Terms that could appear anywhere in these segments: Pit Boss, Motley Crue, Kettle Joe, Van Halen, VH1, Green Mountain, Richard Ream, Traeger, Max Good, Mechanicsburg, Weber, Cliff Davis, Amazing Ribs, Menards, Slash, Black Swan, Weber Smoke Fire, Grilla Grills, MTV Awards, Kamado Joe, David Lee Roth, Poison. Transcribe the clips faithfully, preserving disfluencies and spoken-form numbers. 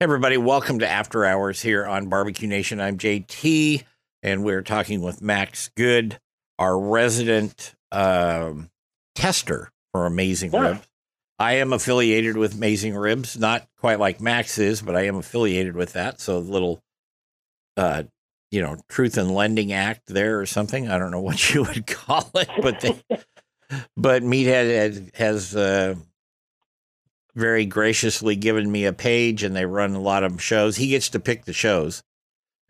Hey everybody, welcome to After Hours here on B B Q Nation. I'm J T, and we're talking with Max Good, our resident um, tester for Amazing yeah. Ribs. I am affiliated with Amazing Ribs, not quite like Max is, but I am affiliated with that. So a little, uh, you know, truth in lending act there or something. I don't know what you would call it, but they, but Meathead has. Uh, very graciously given me a page, and they run a lot of shows. He gets to pick the shows.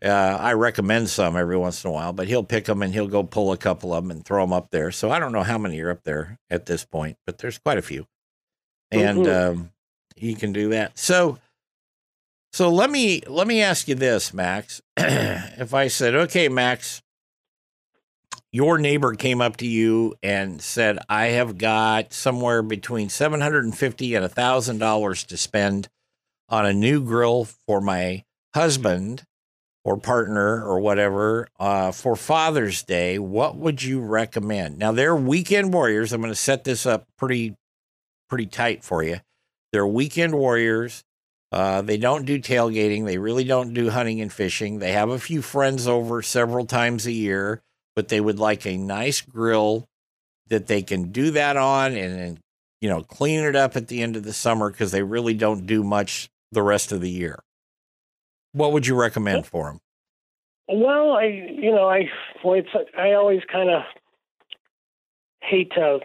Uh, I recommend some every once in a while, but he'll pick them and he'll go pull a couple of them and throw them up there. So I don't know how many are up there at this point, but there's quite a few. And mm-hmm. um, you can do that. So, so let me, let me ask you this, Max. If I said, okay, Max, your neighbor came up to you and said, I have got somewhere between seven hundred fifty dollars and one thousand dollars to spend on a new grill for my husband or partner or whatever uh, for Father's Day. What would you recommend? Now, they're weekend warriors. I'm going to set this up pretty, pretty tight for you. They're weekend warriors. Uh, they don't do tailgating. They really don't do hunting and fishing. They have a few friends over several times a year, but they would like a nice grill that they can do that on and, and, you know, clean it up at the end of the summer because they really don't do much the rest of the year. What would you recommend for them? Well, I, you know, I, well, it's, I always kind of hate to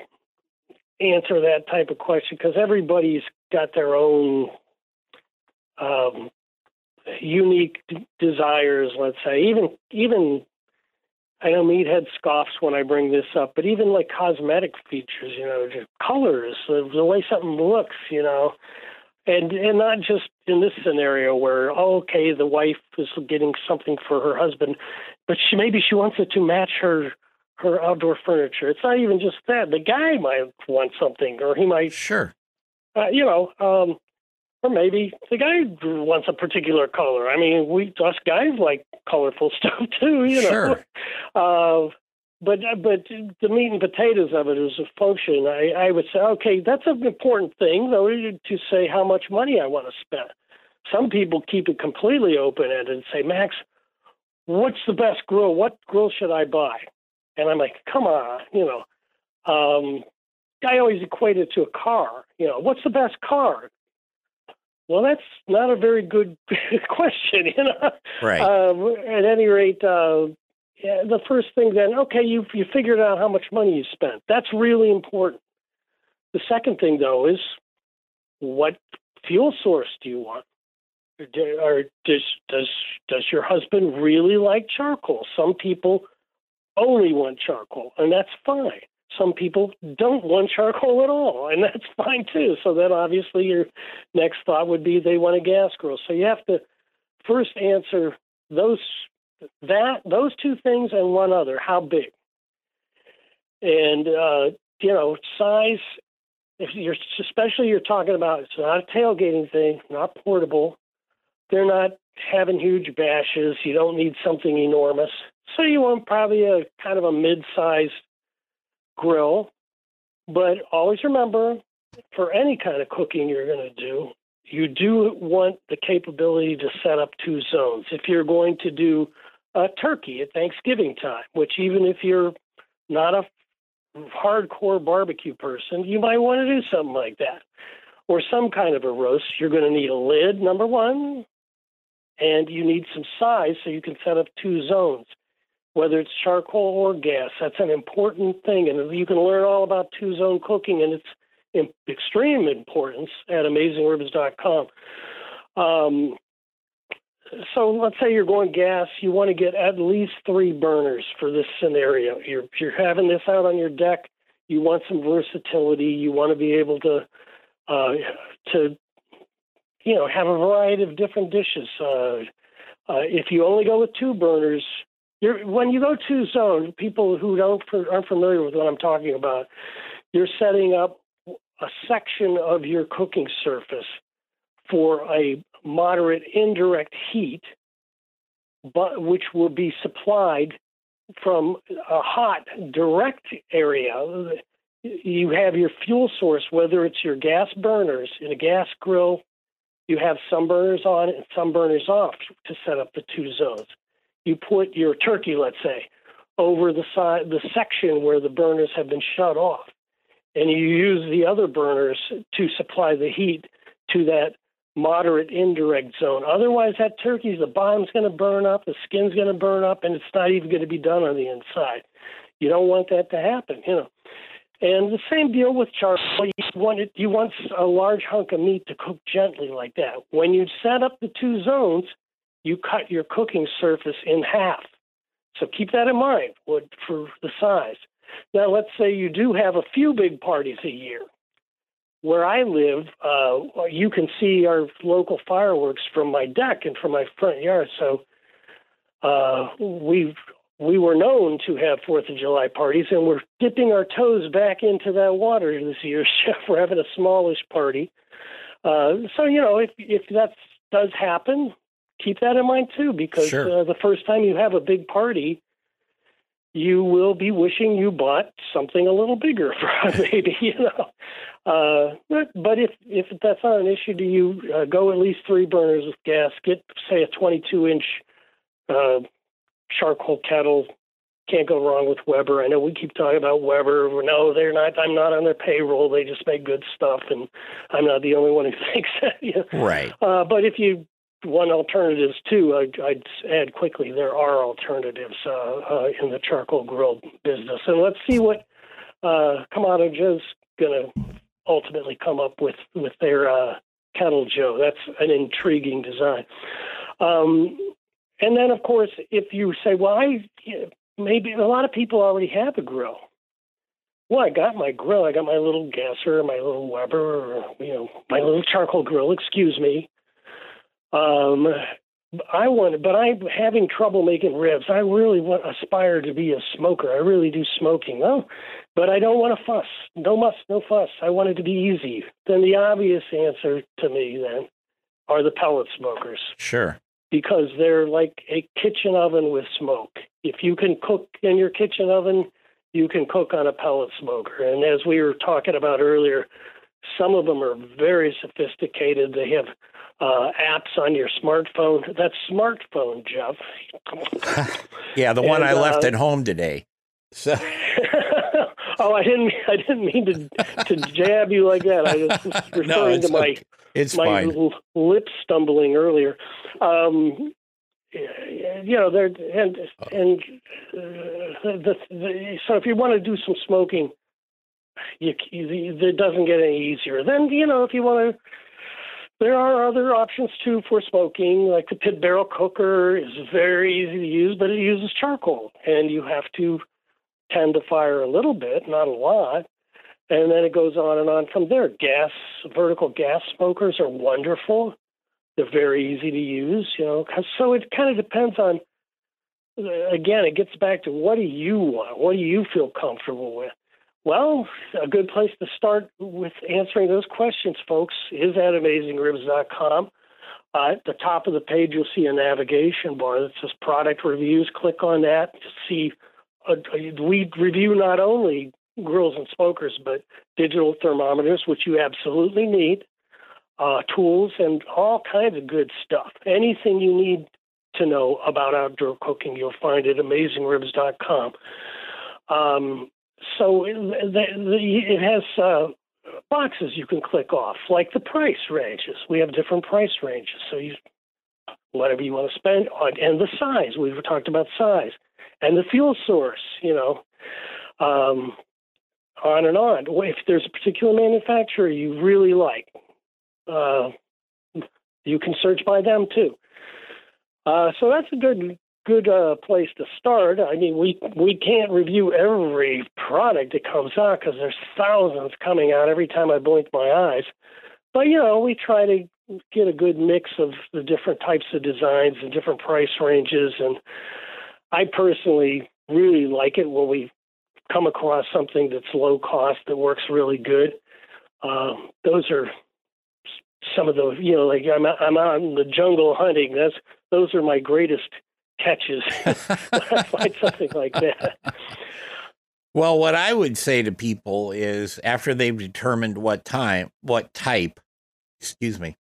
answer that type of question because everybody's got their own um, unique d- desires, let's say, even, even, I know Meathead scoffs when I bring this up, but even like cosmetic features, you know, just colors, the, the way something looks, you know, and and not just in this scenario where, oh, okay, the wife is getting something for her husband, but she maybe she wants it to match her her outdoor furniture. It's not even just that. The guy might want something, or he might, sure, uh, you know, um, or maybe the guy wants a particular color. I mean, we us guys like colorful stuff too, you know. Sure. Uh, but but the meat and potatoes of it is a function. I, I would say, okay, that's an important thing, though, to say how much money I want to spend. Some people keep it completely open-ended and say, Max, what's the best grill? What grill should I buy? And I'm like, come on, you know. Um, I always equate it to a car. You know, what's the best car? Well, that's not a very good question, you know. Right. Um, at any rate, uh, yeah, the first thing then, okay, you you figured out how much money you spent. That's really important. The second thing, though, is what fuel source do you want? Do, or does does does your husband really like charcoal? Some people only want charcoal, and that's fine. Some people don't want charcoal at all, and that's fine too. So then obviously your next thought would be they want a gas grill. So you have to first answer those that those two things and one other, how big. And, uh, you know, size, if you're, especially you're talking about it's not a tailgating thing, not portable. They're not having huge bashes. You don't need something enormous. So you want probably a kind of a mid-sized grill, but always remember for any kind of cooking you're going to do, you do want the capability to set up two zones. If you're going to do a turkey at Thanksgiving time, which even if you're not a hardcore barbecue person, you might want to do something like that. Or some kind of a roast, you're going to need a lid, number one, and you need some size so you can set up two zones. whether it's charcoal or gas. That's an important thing, and you can learn all about two-zone cooking and its extreme importance at amazing ribs dot com. Um, so let's say you're going gas. You want to get at least three burners for this scenario. You're, you're having this out on your deck. You want some versatility. You want to be able to uh, to you know have a variety of different dishes. Uh, uh, if you only go with two burners, you're, when you go two zone, people who don't aren't familiar with what I'm talking about, you're setting up a section of your cooking surface for a moderate indirect heat, but which will be supplied from a hot direct area. You have your fuel source, whether it's your gas burners in a gas grill. You have some burners on and some burners off to set up the two zones. You put your turkey, let's say, over the side, the section where the burners have been shut off, and you use the other burners to supply the heat to that moderate indirect zone. Otherwise, that turkey's, the bottom's going to burn up, the skin's going to burn up, and it's not even going to be done on the inside. You don't want that to happen, you know. And the same deal with charcoal. You want it, you want a large hunk of meat to cook gently like that. When you set up the two zones, you cut your cooking surface in half. So keep that in mind what, for the size. Now, let's say you do have a few big parties a year. Where I live, uh, you can see our local fireworks from my deck and from my front yard. So uh, we we were known to have Fourth of July parties, and we're dipping our toes back into that water this year, Chef. We're having a smallish party. Uh, so, you know, if, if that does happen, keep that in mind, too, because sure. uh, the first time you have a big party, you will be wishing you bought something a little bigger, maybe, you know. Uh, but, but if, if that's not an issue to you, uh, go at least three burners with gas. Get, say, a twenty-two inch uh, charcoal kettle. Can't go wrong with Weber. I know we keep talking about Weber. No, they're not. I'm not on their payroll. They just make good stuff, and I'm not the only one who thinks that. You know? Right. Uh, but if you... One alternatives too. I'd, I'd add quickly. There are alternatives uh, uh, in the charcoal grill business, and let's see what uh, Kamado Joe's going to ultimately come up with with their uh, Kettle Joe. That's an intriguing design. Um, and then, of course, if you say, "Well, I maybe a lot of people already have a grill." Well, I got my grill. I got my little gasser, my little Weber, or, you know, my little charcoal grill. Excuse me. Um, I want, but I'm having trouble making ribs. I really want, aspire to be a smoker. I really do smoking. Oh, but I don't want to fuss. No muss, no fuss. I want it to be easy. Then the obvious answer to me then are the pellet smokers. Sure. Because they're like a kitchen oven with smoke. If you can cook in your kitchen oven, you can cook on a pellet smoker. And as we were talking about earlier, some of them are very sophisticated. They have uh, apps on your smartphone. That's smartphone, Jeff. Yeah, the one and, I uh, left at home today. So. oh, I didn't. I didn't mean to to jab you like that. I was referring no, it's to my okay. it's my fine. lip stumbling earlier. Um, you know, they're and oh. and uh, the, the, so if you want to do some smoking. You, you, it doesn't get any easier. Then, you know, if you want to, there are other options, too, for smoking, like the pit barrel cooker is very easy to use, but it uses charcoal, and you have to tend the fire a little bit, not a lot, and then it goes on and on from there. Gas, vertical gas smokers are wonderful. They're very easy to use, you know, so it kind of depends on, again, it gets back to what do you want? What do you feel comfortable with? Well, a good place to start with answering those questions, folks, is at amazing ribs dot com. Uh, at the top of the page, you'll see a navigation bar that says Product Reviews. Click on that to see. Uh, we review not only grills and smokers, but digital thermometers, which you absolutely need, uh, tools, and all kinds of good stuff. Anything you need to know about outdoor cooking, you'll find at amazing ribs dot com. Um, So it has uh, boxes you can click off, like the price ranges. We have different price ranges, so you, whatever you want to spend on, and the size. We've talked about size. and the fuel source, you know, um, on and on. If there's a particular manufacturer you really like, uh, you can search by them too. Uh, so that's a good good uh, place to start. I mean, we we can't review every product that comes out because there's thousands coming out every time I blink my eyes. But, you know, we try to get a good mix of the different types of designs and different price ranges. And I personally really like it when we come across something that's low cost that works really good. Uh, those are some of the, you know, like I'm out, I'm out in the jungle hunting. That's those are my greatest catches. I find something like that. Well, what I would say to people is after they've determined what time, what type, excuse me,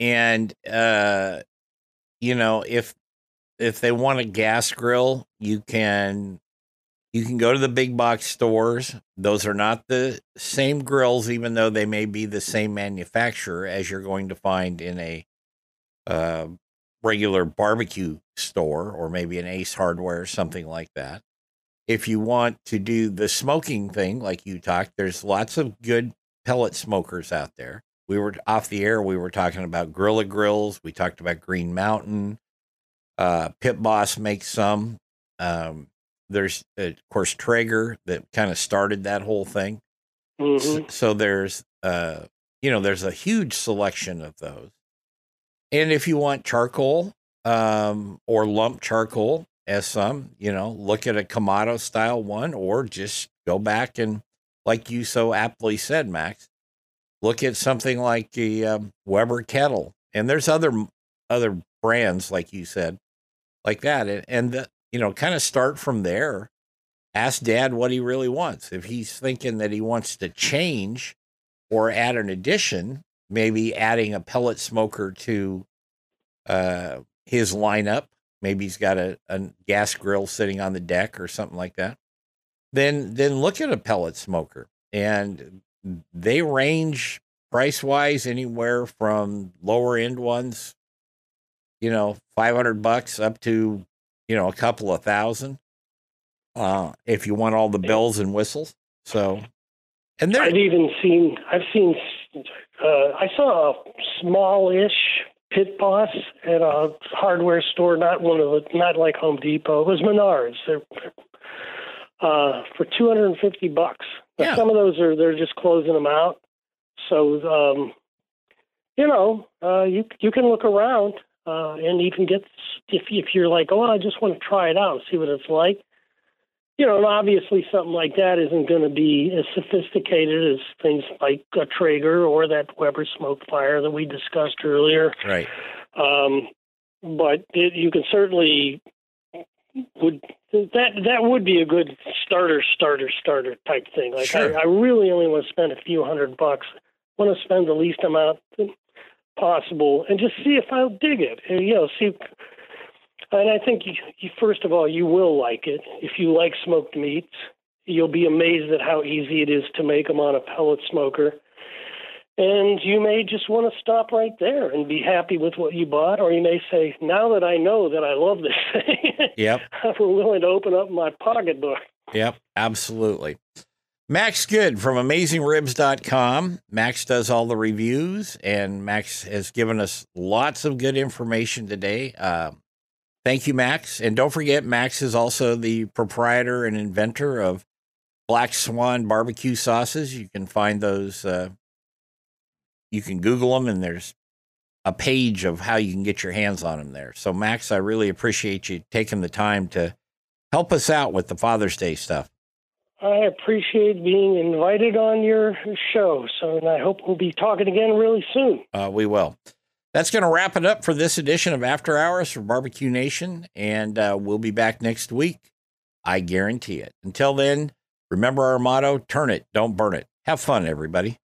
and, uh, you know, if, if they want a gas grill, you can, you can go to the big box stores. Those are not the same grills, even though they may be the same manufacturer as you're going to find in a, uh, regular barbecue store or maybe an Ace Hardware or something like that. If you want to do the smoking thing, like you talked, there's lots of good pellet smokers out there. We were off the air. We were talking about Grilla Grills. We talked about Green Mountain. Uh, Pit Boss makes some. Um, there's, of course, Traeger that kind of started that whole thing. Mm-hmm. So, so there's, uh, you know, there's a huge selection of those. And if you want charcoal um, or lump charcoal, as some, you know, look at a Kamado style one, or just go back and, like you so aptly said, Max, look at something like the um, Weber kettle. And there's other other brands, like you said, like that. And, and the, you know, kind of start from there. Ask Dad what he really wants. If he's thinking that he wants to change or add an addition, maybe adding a pellet smoker to uh, his lineup. Maybe he's got a, a gas grill sitting on the deck or something like that. Then, then look at a pellet smoker, and they range price wise anywhere from lower end ones, you know, five hundred bucks up to, you know, a couple of thousand. Uh, if you want all the bells and whistles. So, and there, I've even seen, I've seen, uh, I saw a smallish Pit Boss at a hardware store, not one of the, not like Home Depot. It was Menards. They're, uh, for two hundred and fifty bucks. Yeah. Some of those are they're just closing them out. So um, you know, uh, you you can look around uh, and you can get if if you're like, oh, I just want to try it out and see what it's like. You know, and obviously something like that isn't going to be as sophisticated as things like a Traeger or that Weber Smoke Fire that we discussed earlier. Right. Um, but it, you can certainly would that that would be a good starter, starter, starter type thing. Like sure. I, I really only want to spend a few hundred bucks. I want to spend the least amount possible and just see if I'll dig it. And, you know, see. And I think, you, you, first of all, you will like it. If you like smoked meats, you'll be amazed at how easy it is to make them on a pellet smoker. And you may just want to stop right there and be happy with what you bought, or you may say, now that I know that I love this thing, yep. I'm willing to open up my pocketbook. Yep, absolutely. Max Good from amazing ribs dot com. Max does all the reviews, and Max has given us lots of good information today. Um, Thank you, Max. And don't forget, Max is also the proprietor and inventor of Black Swan barbecue sauces. You can find those. Uh, you can Google them, and there's a page of how you can get your hands on them there. So, Max, I really appreciate you taking the time to help us out with the Father's Day stuff. I appreciate being invited on your show. So, and I hope we'll be talking again really soon. Uh, we will. That's going to wrap it up for this edition of After Hours for B B Q Nation, and uh, we'll be back next week. I guarantee it. Until then, remember our motto, turn it, don't burn it. Have fun, everybody.